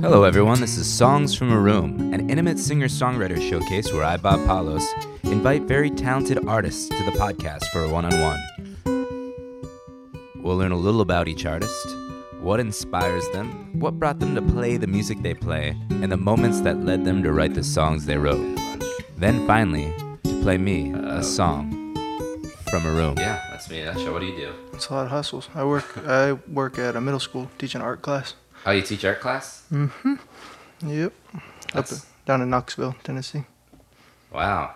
Hello everyone, this is Songs from a Room, an intimate singer-songwriter showcase where I, Bob Palos, invite very talented artists to the podcast for a one-on-one. We'll learn a little about each artist, what inspires them, what brought them to play the music they play, and the moments that led them to write the songs they wrote. Then finally, to play me a song from a room. Yeah, that's me, Asha. What do you do? It's a lot of hustles. I work at a middle school teaching art class. Oh, you teach art class? Mm-hmm. Yep. Down in Knoxville, Tennessee. Wow.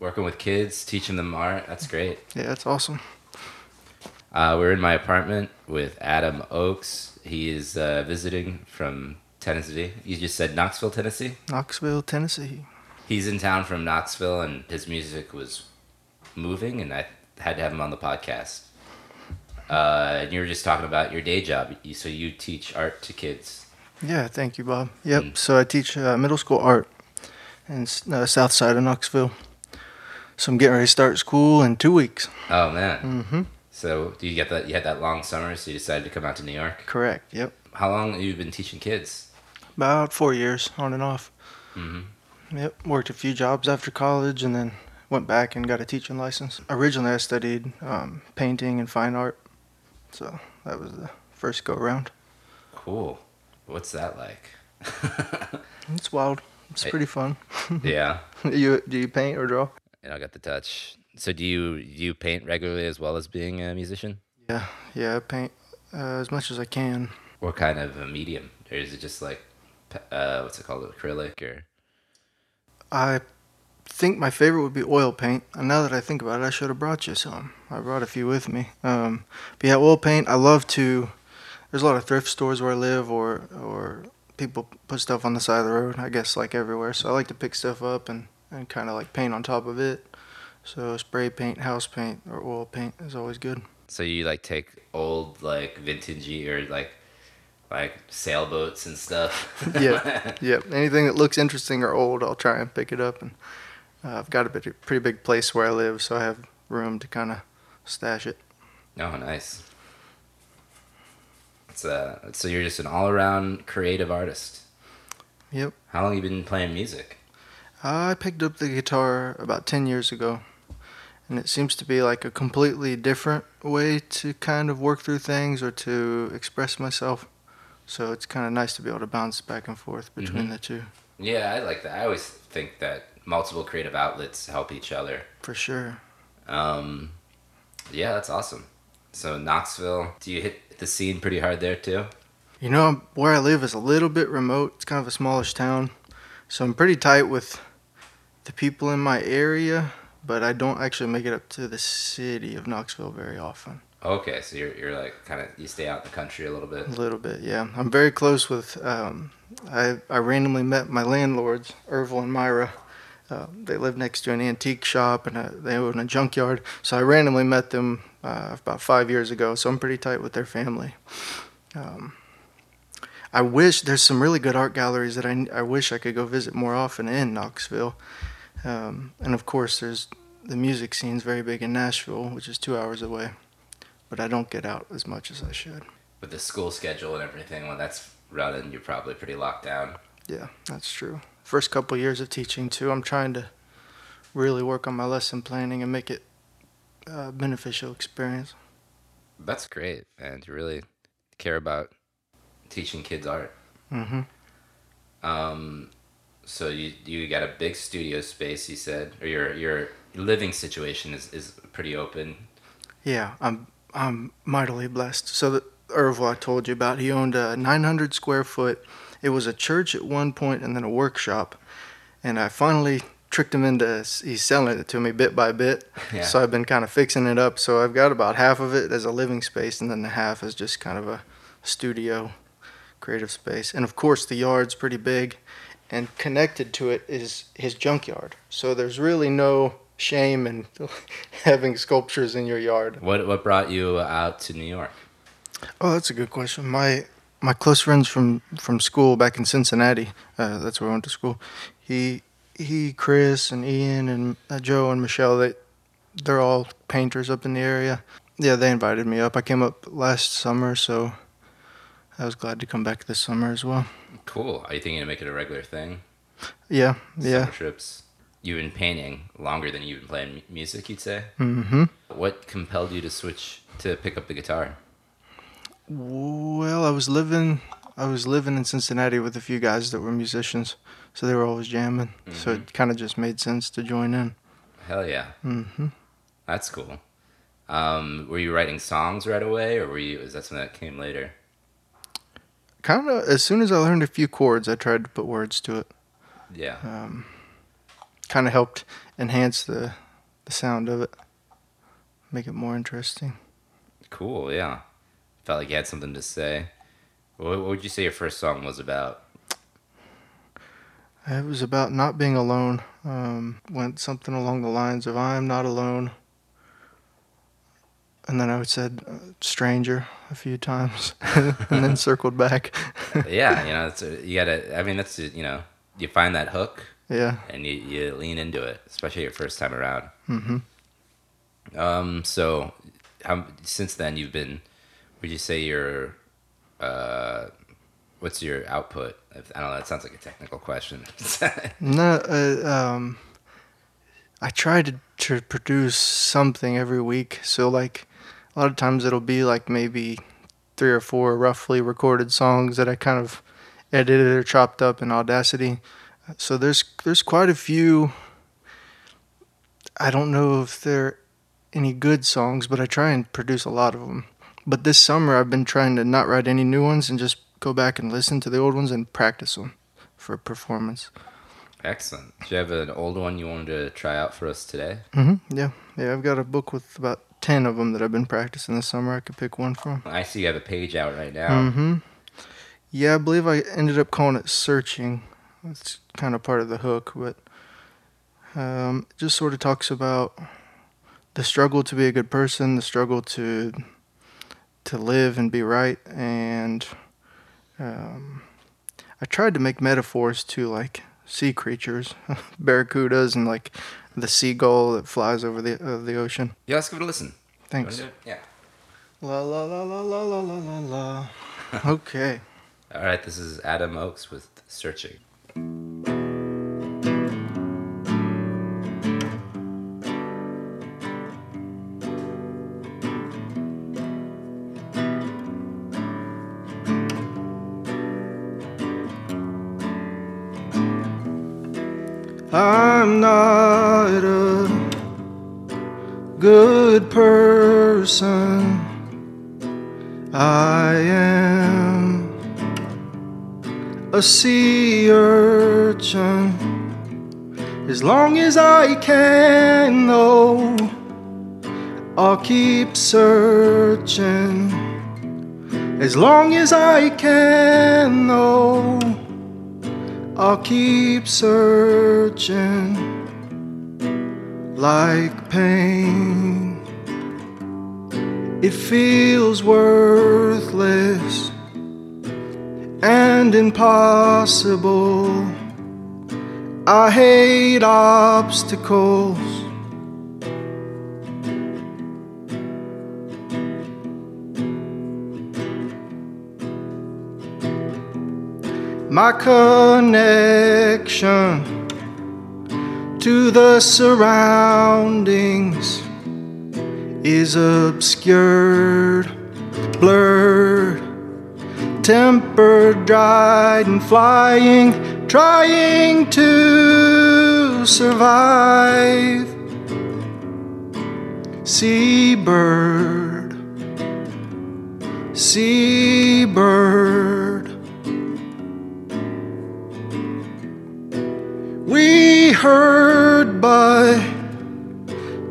Working with kids, teaching them art. That's great. Yeah, that's awesome. We're in my apartment with Adam Oakes. He is visiting from Tennessee. You just said Knoxville, Tennessee? Knoxville, Tennessee. He's in town from Knoxville, and his music was moving, and I had to have him on the podcast. And you were just talking about your day job. So you teach art to kids. Yeah, thank you, Bob. Yep, So I teach middle school art in the south side of Knoxville. So I'm getting ready to start school in 2 weeks. Oh, man. Mm-hmm. So you had that long summer, so you decided to come out to New York? Correct, yep. How long have you been teaching kids? About 4 years, on and off. Mm-hmm. Yep, worked a few jobs after college and then went back and got a teaching license. Originally, I studied painting and fine art. So that was the first go-around. Cool. What's that like? It's wild. It's pretty fun. Yeah. Do you paint or draw? And I got the touch. So do you paint regularly as well as being a musician? Yeah, I paint as much as I can. What kind of a medium? Or is it just like, what's it called, acrylic? Or? I think my favorite would be oil paint. And now that I think about it, I should have brought you some. I brought a few with me. But yeah, oil paint, I love to. There's a lot of thrift stores where I live, or people put stuff on the side of the road, I guess, like everywhere. So I like to pick stuff up and kind of like paint on top of it. So spray paint, house paint, or oil paint is always good. So you like take old, like vintagey or like sailboats and stuff? Yeah. Anything that looks interesting or old, I'll try and pick it up. And I've got a pretty big place where I live, so I have room to kind of stash it. Oh, nice. So you're just an all-around creative artist. Yep. How long have you been playing music? I picked up the guitar about 10 years ago, and it seems to be like a completely different way to kind of work through things or to express myself. So it's kind of nice to be able to bounce back and forth between the two. Yeah, I like that. I always think that multiple creative outlets help each other. For sure. Yeah, that's awesome. So Knoxville, do you hit the scene pretty hard there too? You know, where I live is a little bit remote. It's kind of a smallish town. So I'm pretty tight with the people in my area, but I don't actually make it up to the city of Knoxville very often. Okay, so you're like kind of, you stay out in the country a little bit. A little bit, yeah. I'm very close with, I randomly met my landlords, Ervil and Myra. They live next to an antique shop, and they own a junkyard. So I randomly met them about 5 years ago, so I'm pretty tight with their family. I wish, there's some really good art galleries that I wish I could go visit more often in Knoxville. And of course, the music scene's very big in Nashville, which is 2 hours away. But I don't get out as much as I should. With the school schedule and everything, when that's running, you're probably pretty locked down. Yeah, that's true. First couple years of teaching too, I'm trying to really work on my lesson planning and make it a beneficial experience. That's great, and you really care about teaching kids art. Mm-hmm. So you got a big studio space, you said, or your living situation is pretty open. Yeah, I'm mightily blessed. So the Ervil I told you about, he owned a 900 square foot. It was a church at one point and then a workshop. And I finally tricked him into he's selling it to me bit by bit. Yeah. So I've been kind of fixing it up. So I've got about half of it as a living space and then the half is just kind of a studio creative space. And of course the yard's pretty big and connected to it is his junkyard. So there's really no shame in having sculptures in your yard. What brought you out to New York? Oh, that's a good question. My close friends from school back in Cincinnati, that's where I went to school, he, Chris, and Ian, and Joe, and Michelle, they're all painters up in the area. Yeah, they invited me up. I came up last summer, so I was glad to come back this summer as well. Cool. Are you thinking to make it a regular thing? Yeah, yeah. Summer trips. You've been painting longer than you've been playing music, you'd say? Mm-hmm. What compelled you to switch to pick up the guitar? Well, I was living in Cincinnati with a few guys that were musicians, so they were always jamming. Mm-hmm. So it kind of just made sense to join in. Hell yeah. Mm-hmm. That's cool. Were you writing songs right away, or is that something that came later? Kind of. As soon as I learned a few chords, I tried to put words to it. Yeah. Kind of helped enhance the sound of it, make it more interesting. Cool. Yeah. Felt like you had something to say. What would you say your first song was about? It was about not being alone. Went something along the lines of "I am not alone," and then I said "stranger" a few times, and then circled back. Yeah, you know, you gotta. I mean, that's you know, you find that hook. Yeah. And you lean into it, especially your first time around. Mm-hmm. So, since then you've been. Would you say your, what's your output? I don't know. That sounds like a technical question. No, I try to produce something every week. So like, a lot of times it'll be like maybe 3 or 4 roughly recorded songs that I kind of edited or chopped up in Audacity. So there's quite a few. I don't know if they're any good songs, but I try and produce a lot of them. But this summer, I've been trying to not write any new ones and just go back and listen to the old ones and practice them for performance. Excellent. Do you have an old one you wanted to try out for us today? Mm-hmm. Yeah. Yeah, I've got a book with about 10 of them that I've been practicing this summer. I could pick one from. I see you have a page out right now. Mm-hmm. Yeah, I believe I ended up calling it Searching. That's kind of part of the hook, but it just sort of talks about the struggle to be a good person, the struggle to live and be right, and I tried to make metaphors to like sea creatures, barracudas, and like the seagull that flies over the ocean. Yeah, let's give it a listen. Thanks. Yeah. La la la la la la la la. Okay. All right. This is Adam Oakes with Searching. I'm not a good person. I am a sea urchin. As long as I can, though, I'll keep searching. As long as I can, though, I'll keep searching. Like pain, it feels worthless and impossible. I hate obstacles. My connection to the surroundings is obscured, blurred, tempered, dried, and flying, trying to survive. Seabird, seabird. We heard, but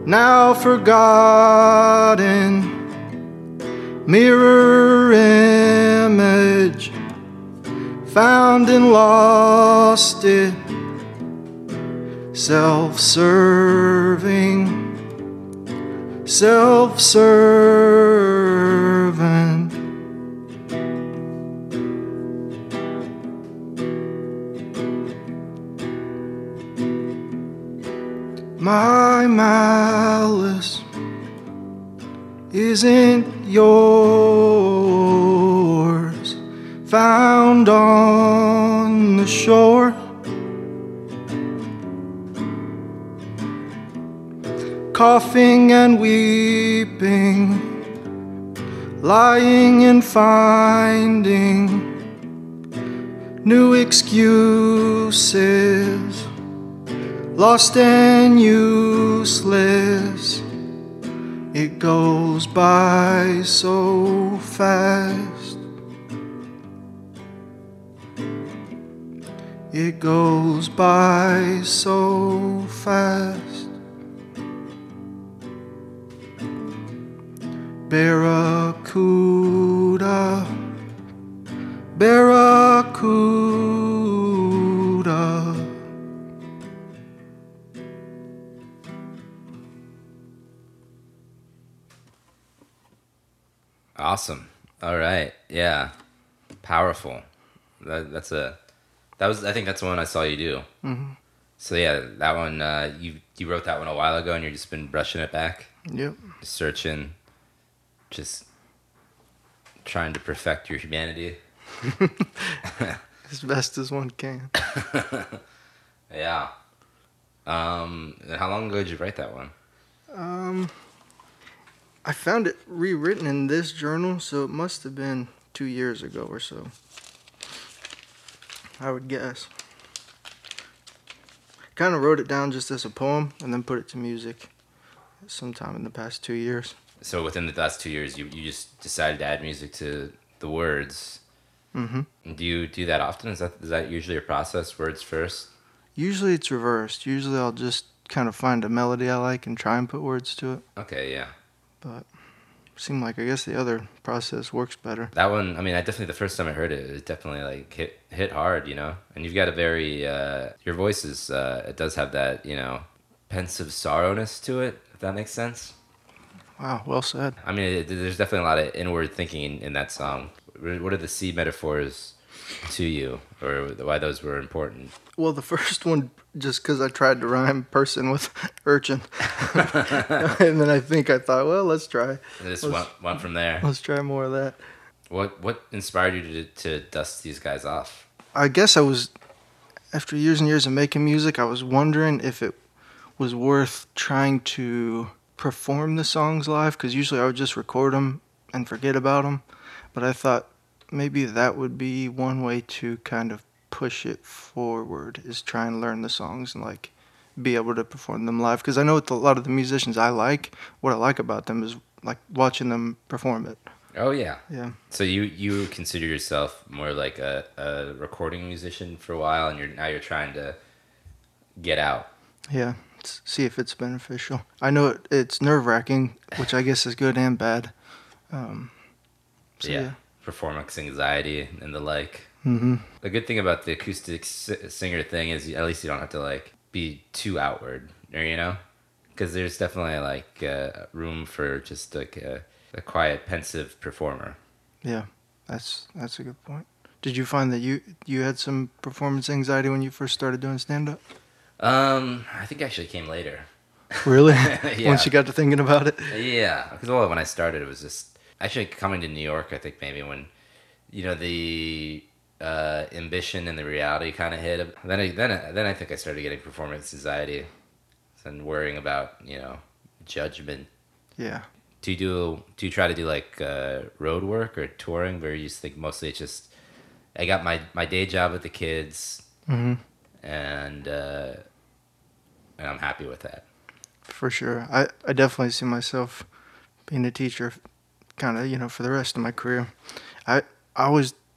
now forgotten. Mirror image, found and lost it. Self-serving, self-servant. My malice isn't yours. found on the shore, coughing and weeping, lying and finding new excuses, lost and useless. It goes by so fast. It goes by so fast. Barracuda, barracuda. Awesome. All right. Yeah. Powerful. That was, I think that's the one I saw you do. Mm-hmm. So yeah, that one, you wrote that one a while ago and you've just been brushing it back. Yep. Just searching, just trying to perfect your humanity. As best as one can. Yeah. How long ago did you write that one? I found it rewritten in this journal, so it must have been 2 years ago or so, I would guess. Kind of wrote it down just as a poem and then put it to music sometime in the past 2 years. So within the last 2 years, you just decided to add music to the words. Mm-hmm. Do you do that often? Is that usually your process, words first? Usually it's reversed. Usually I'll just kind of find a melody I like and try and put words to it. Okay, yeah. But seemed like, I guess, the other process works better. That one, I mean, I definitely, the first time I heard it, it definitely like hit hard, you know. And you've got a very your voice is it does have that, you know, pensive sorrowness to it, if that makes sense. Wow, well said. I mean, there's definitely a lot of inward thinking in that song. What are the sea metaphors to you, or why those were important? Well, the first one, just because I tried to rhyme person with urchin. And then I thought, well, let's try. Just one from there. Let's try more of that. What inspired you to dust these guys off? I guess I was, after years and years of making music, I was wondering if it was worth trying to perform the songs live, because usually I would just record them and forget about them. But I thought maybe that would be one way to kind of push it forward, is try and learn the songs and like be able to perform them live, because I know with a lot of the musicians what I like about them is like watching them perform it. Oh yeah. Yeah. So you consider yourself more like a recording musician for a while, and now you're trying to get out. Yeah. See if it's beneficial. I know it's nerve-wracking, which I guess is good and bad. Yeah. Performance anxiety and the like. Mm-hmm. The good thing about the acoustic singer thing is at least you don't have to like be too outward, or you know, because there's definitely like room for just like a quiet, pensive performer. Yeah, that's a good point. Did you find that you had some performance anxiety when you first started doing stand-up? I think it actually came later. Really? Yeah. Once you got to thinking about it? Yeah, because when I started, it was just actually coming to New York. I think maybe when, you know, the ambition and the reality kind of hit. Then I think I started getting performance anxiety and worrying about, you know, judgment. Yeah. Do you try to do like road work or touring, where you just think mostly it's just, I got my day job with the kids, mm-hmm. and I'm happy with that. For sure. I definitely see myself being a teacher kind of, you know, for the rest of my career.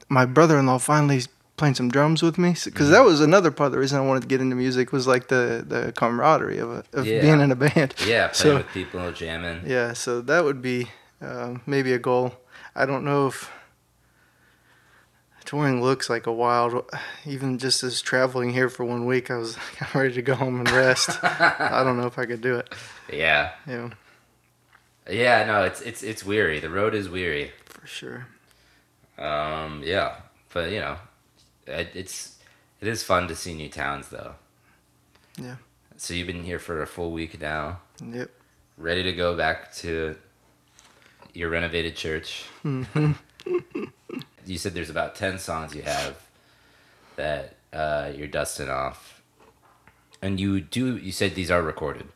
My brother-in-law finally playing some drums with me, because that was another part of the reason I wanted to get into music, was like the camaraderie of being in a band. Yeah, playing with people, jamming. Yeah, so that would be maybe a goal. I don't know if touring looks like a wild, even just as traveling here for 1 week, I was like, I'm ready to go home and rest. I don't know if I could do it. Yeah. Yeah. Yeah, no, it's weary. The road is weary. For sure. Yeah, but you know, it is fun to see new towns though. Yeah. So you've been here for a full week now. Yep. Ready to go back to your renovated church. Mm-hmm. You said there's about 10 songs you have that you're dusting off. And you said these are recorded.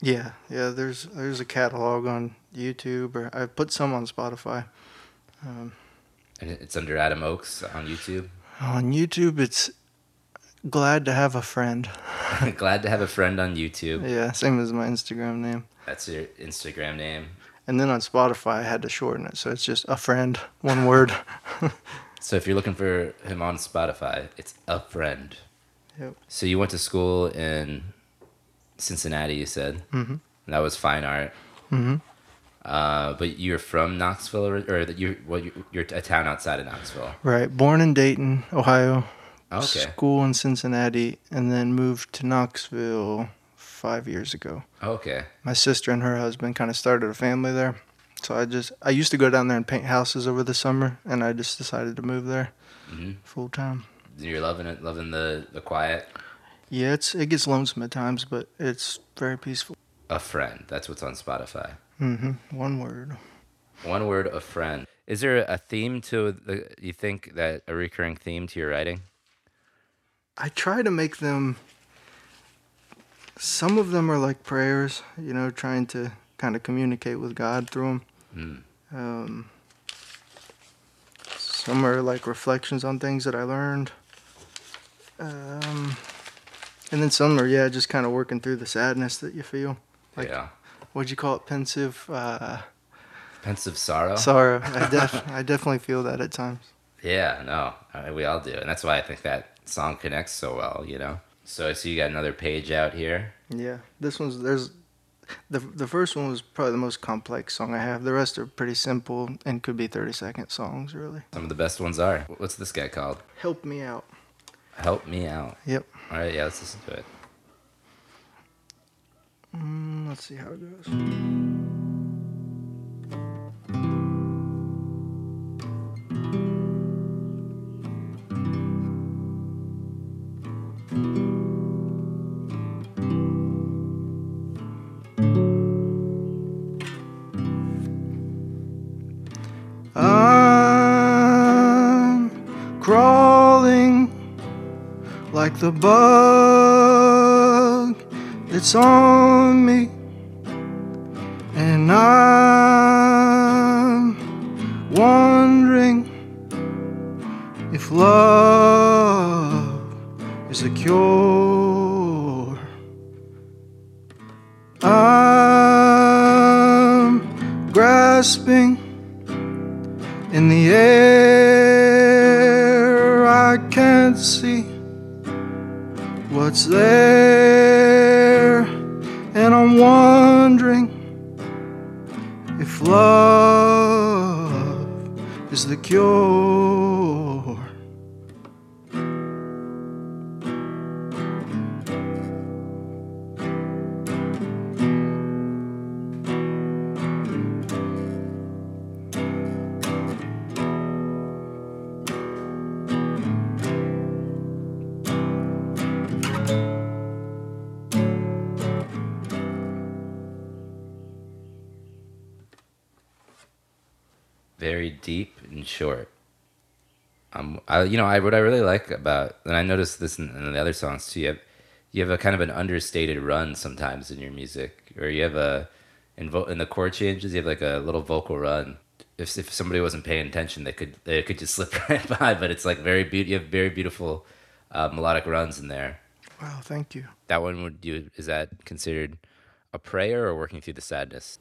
Yeah, there's a catalog on YouTube, or I put some on Spotify. And it's under Adam Oakes on YouTube? On YouTube, it's Glad to Have a Friend. Glad to Have a Friend on YouTube. Yeah, same as my Instagram name. That's your Instagram name. And then on Spotify, I had to shorten it, so it's just A Friend, one word. So if you're looking for him on Spotify, it's A Friend. Yep. So you went to school in Cincinnati, you said. Mm-hmm. And that was fine art. Mm-hmm. But you're from Knoxville, or you're a town outside of Knoxville. Right. Born in Dayton, Ohio. Okay. School in Cincinnati, and then moved to Knoxville 5 years ago. Okay. My sister and her husband kind of started a family there. So I used to go down there and paint houses over the summer, and I just decided to move there full time. You're loving it, loving the quiet? Yeah, it gets lonesome at times, but it's very peaceful. A Friend, that's what's on Spotify. Mm-hmm. One word. One word, A Friend. Is there a theme a recurring theme to your writing? I try to make them, some of them are like prayers, trying to kind of communicate with God through them. Mm. Some are like reflections on things that I learned. And then some are, just kind of working through the sadness that you feel. Like, yeah. What'd you call it? Pensive sorrow? Sorrow. I definitely feel that at times. Yeah, no, we all do. And that's why I think that song connects so well, So I see you got another page out here. Yeah, this one's the first one was probably the most complex song I have. The rest are pretty simple and could be 30-second songs, really. Some of the best ones are. What's this guy called? Help Me Out. Help Me Out. Yep. All right, yeah, let's listen to it. Let's see how it goes. Like the bug that's on me, and I'm wondering if love is a cure. I'm grasping in the air, I can't see what's there, and I'm wondering if love is the cure. Very deep and short. What I really like about, and I noticed this in the other songs too, you have a kind of an understated run sometimes in your music, or you have in the chord changes, you have like a little vocal run. If somebody wasn't paying attention, they could just slip right by. But it's like you have very beautiful melodic runs in there. Wow, thank you. That one is that considered a prayer or working through the sadness?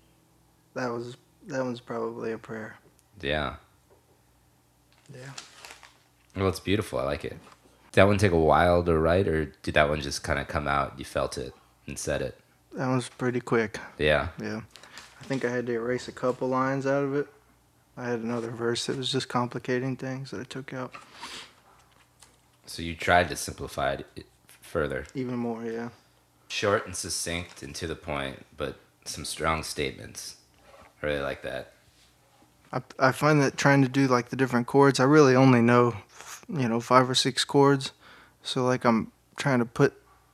That one's probably a prayer. Yeah. Well, it's beautiful. I like it. Did that one take a while to write, or did that one just kind of come out? You felt it and said it. That one's pretty quick. Yeah. I think I had to erase a couple lines out of it. I had another verse that was just complicating things that I took out. So you tried to simplify it further. Even more, yeah. Short and succinct and to the point, but some strong statements. I really like that. I find that trying to do like the different chords, I really only know, 5 or 6 chords. So like I'm trying to put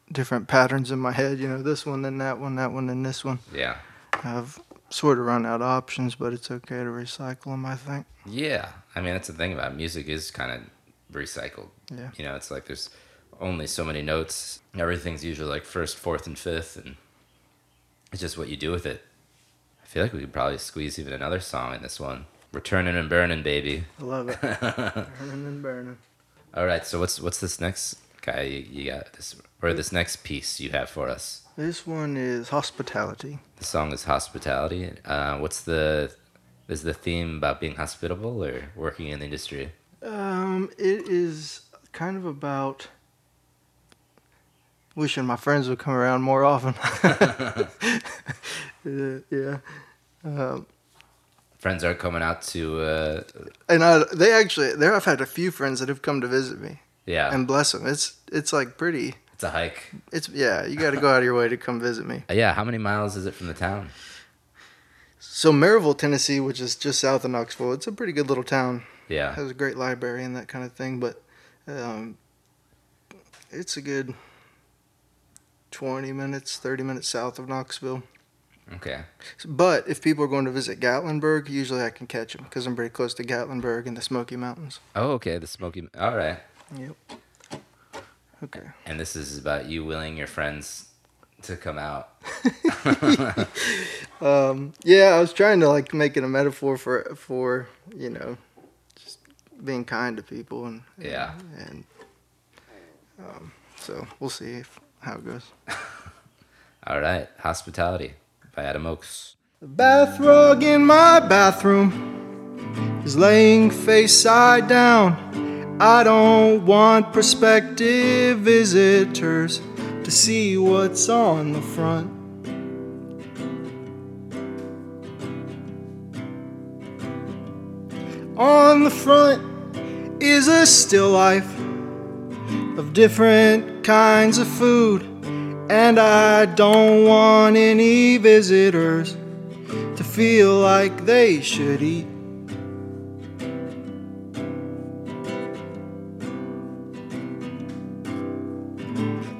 different patterns in my head, this one, then that one, and this one. Yeah. I've sort of run out of options, but it's okay to recycle them, I think. Yeah. I mean, that's the thing about it. Music is kind of recycled. Yeah. You know, it's like there's only so many notes. Everything's usually like first, fourth, and fifth, and it's just what you do with it. I feel like we could probably squeeze even another song in this one. We're turning and burning, baby. I love it. Turning and burning. All right, so what's this next guy you got this, or this next piece you have for us? This one is Hospitality. The song is Hospitality. Is the theme about being hospitable or working in the industry? It is kind of about wishing my friends would come around more often. Yeah. Friends are coming out to... I've had a few friends that have come to visit me. Yeah. And bless them. It's like pretty... It's a hike. Yeah, you got to go out of your way to come visit me. Yeah, how many miles is it from the town? So Maryville, Tennessee, which is just south of Knoxville, it's a pretty good little town. Yeah. It has a great library and that kind of thing, but it's a good 20 minutes, 30 minutes south of Knoxville. Okay. But if people are going to visit Gatlinburg, usually I can catch them because I'm pretty close to Gatlinburg and the Smoky Mountains. Oh, okay. All right. Yep. Okay. And this is about you willing your friends to come out. Yeah, I was trying to like make it a metaphor for you know, just being kind to people and yeah, and so we'll see how it goes. All right, Hospitality by Adam Oakes. The bathrug in my bathroom is laying face side down. I don't want prospective visitors to see what's on the front. On the front is a still life of different kinds of food. And I don't want any visitors to feel like they should eat.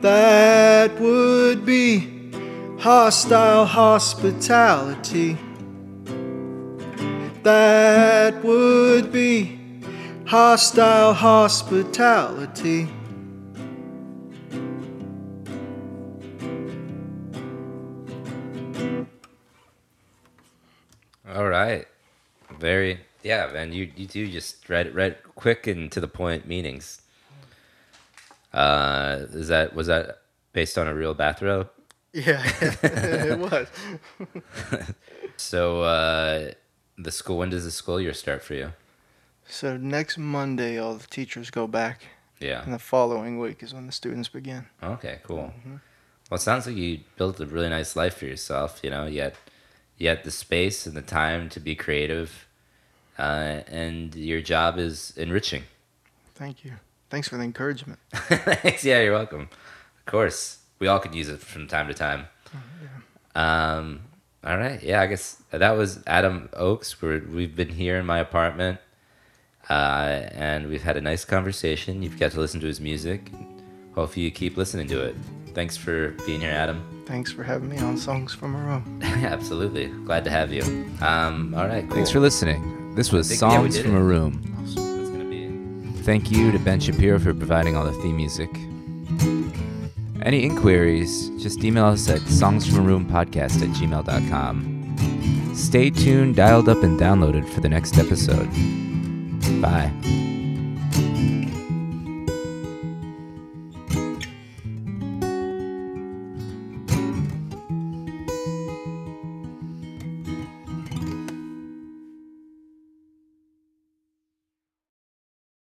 That would be hostile hospitality. That would be hostile hospitality. All right. Very, yeah, man, you do just read quick and to the point meanings. Was that based on a real bathrobe? Yeah, it was. So the school, when does the school year start for you? So next Monday, all the teachers go back. Yeah. And the following week is when the students begin. Okay, cool. Mm-hmm. Well, it sounds like you built a really nice life for yourself, you know, yet the space and the time to be creative, and your job is enriching. Thank you. Thanks for the encouragement. Thanks. Yeah, you're welcome. Of course. We all could use it from time to time. Oh, yeah. All right. Yeah, I guess that was Adam Oakes. We've been here in my apartment, and we've had a nice conversation. You've got to listen to his music. Hopefully you keep listening to it. Thanks for being here, Adam. Thanks for having me on Songs from a Room. Absolutely. Glad to have you. All right, cool. Thanks for listening. This was Songs from a Room. That's gonna be it. Thank you to Ben Shapiro for providing all the theme music. Any inquiries, just email us at songsfromroompodcast@gmail.com. Stay tuned, dialed up, and downloaded for the next episode. Bye.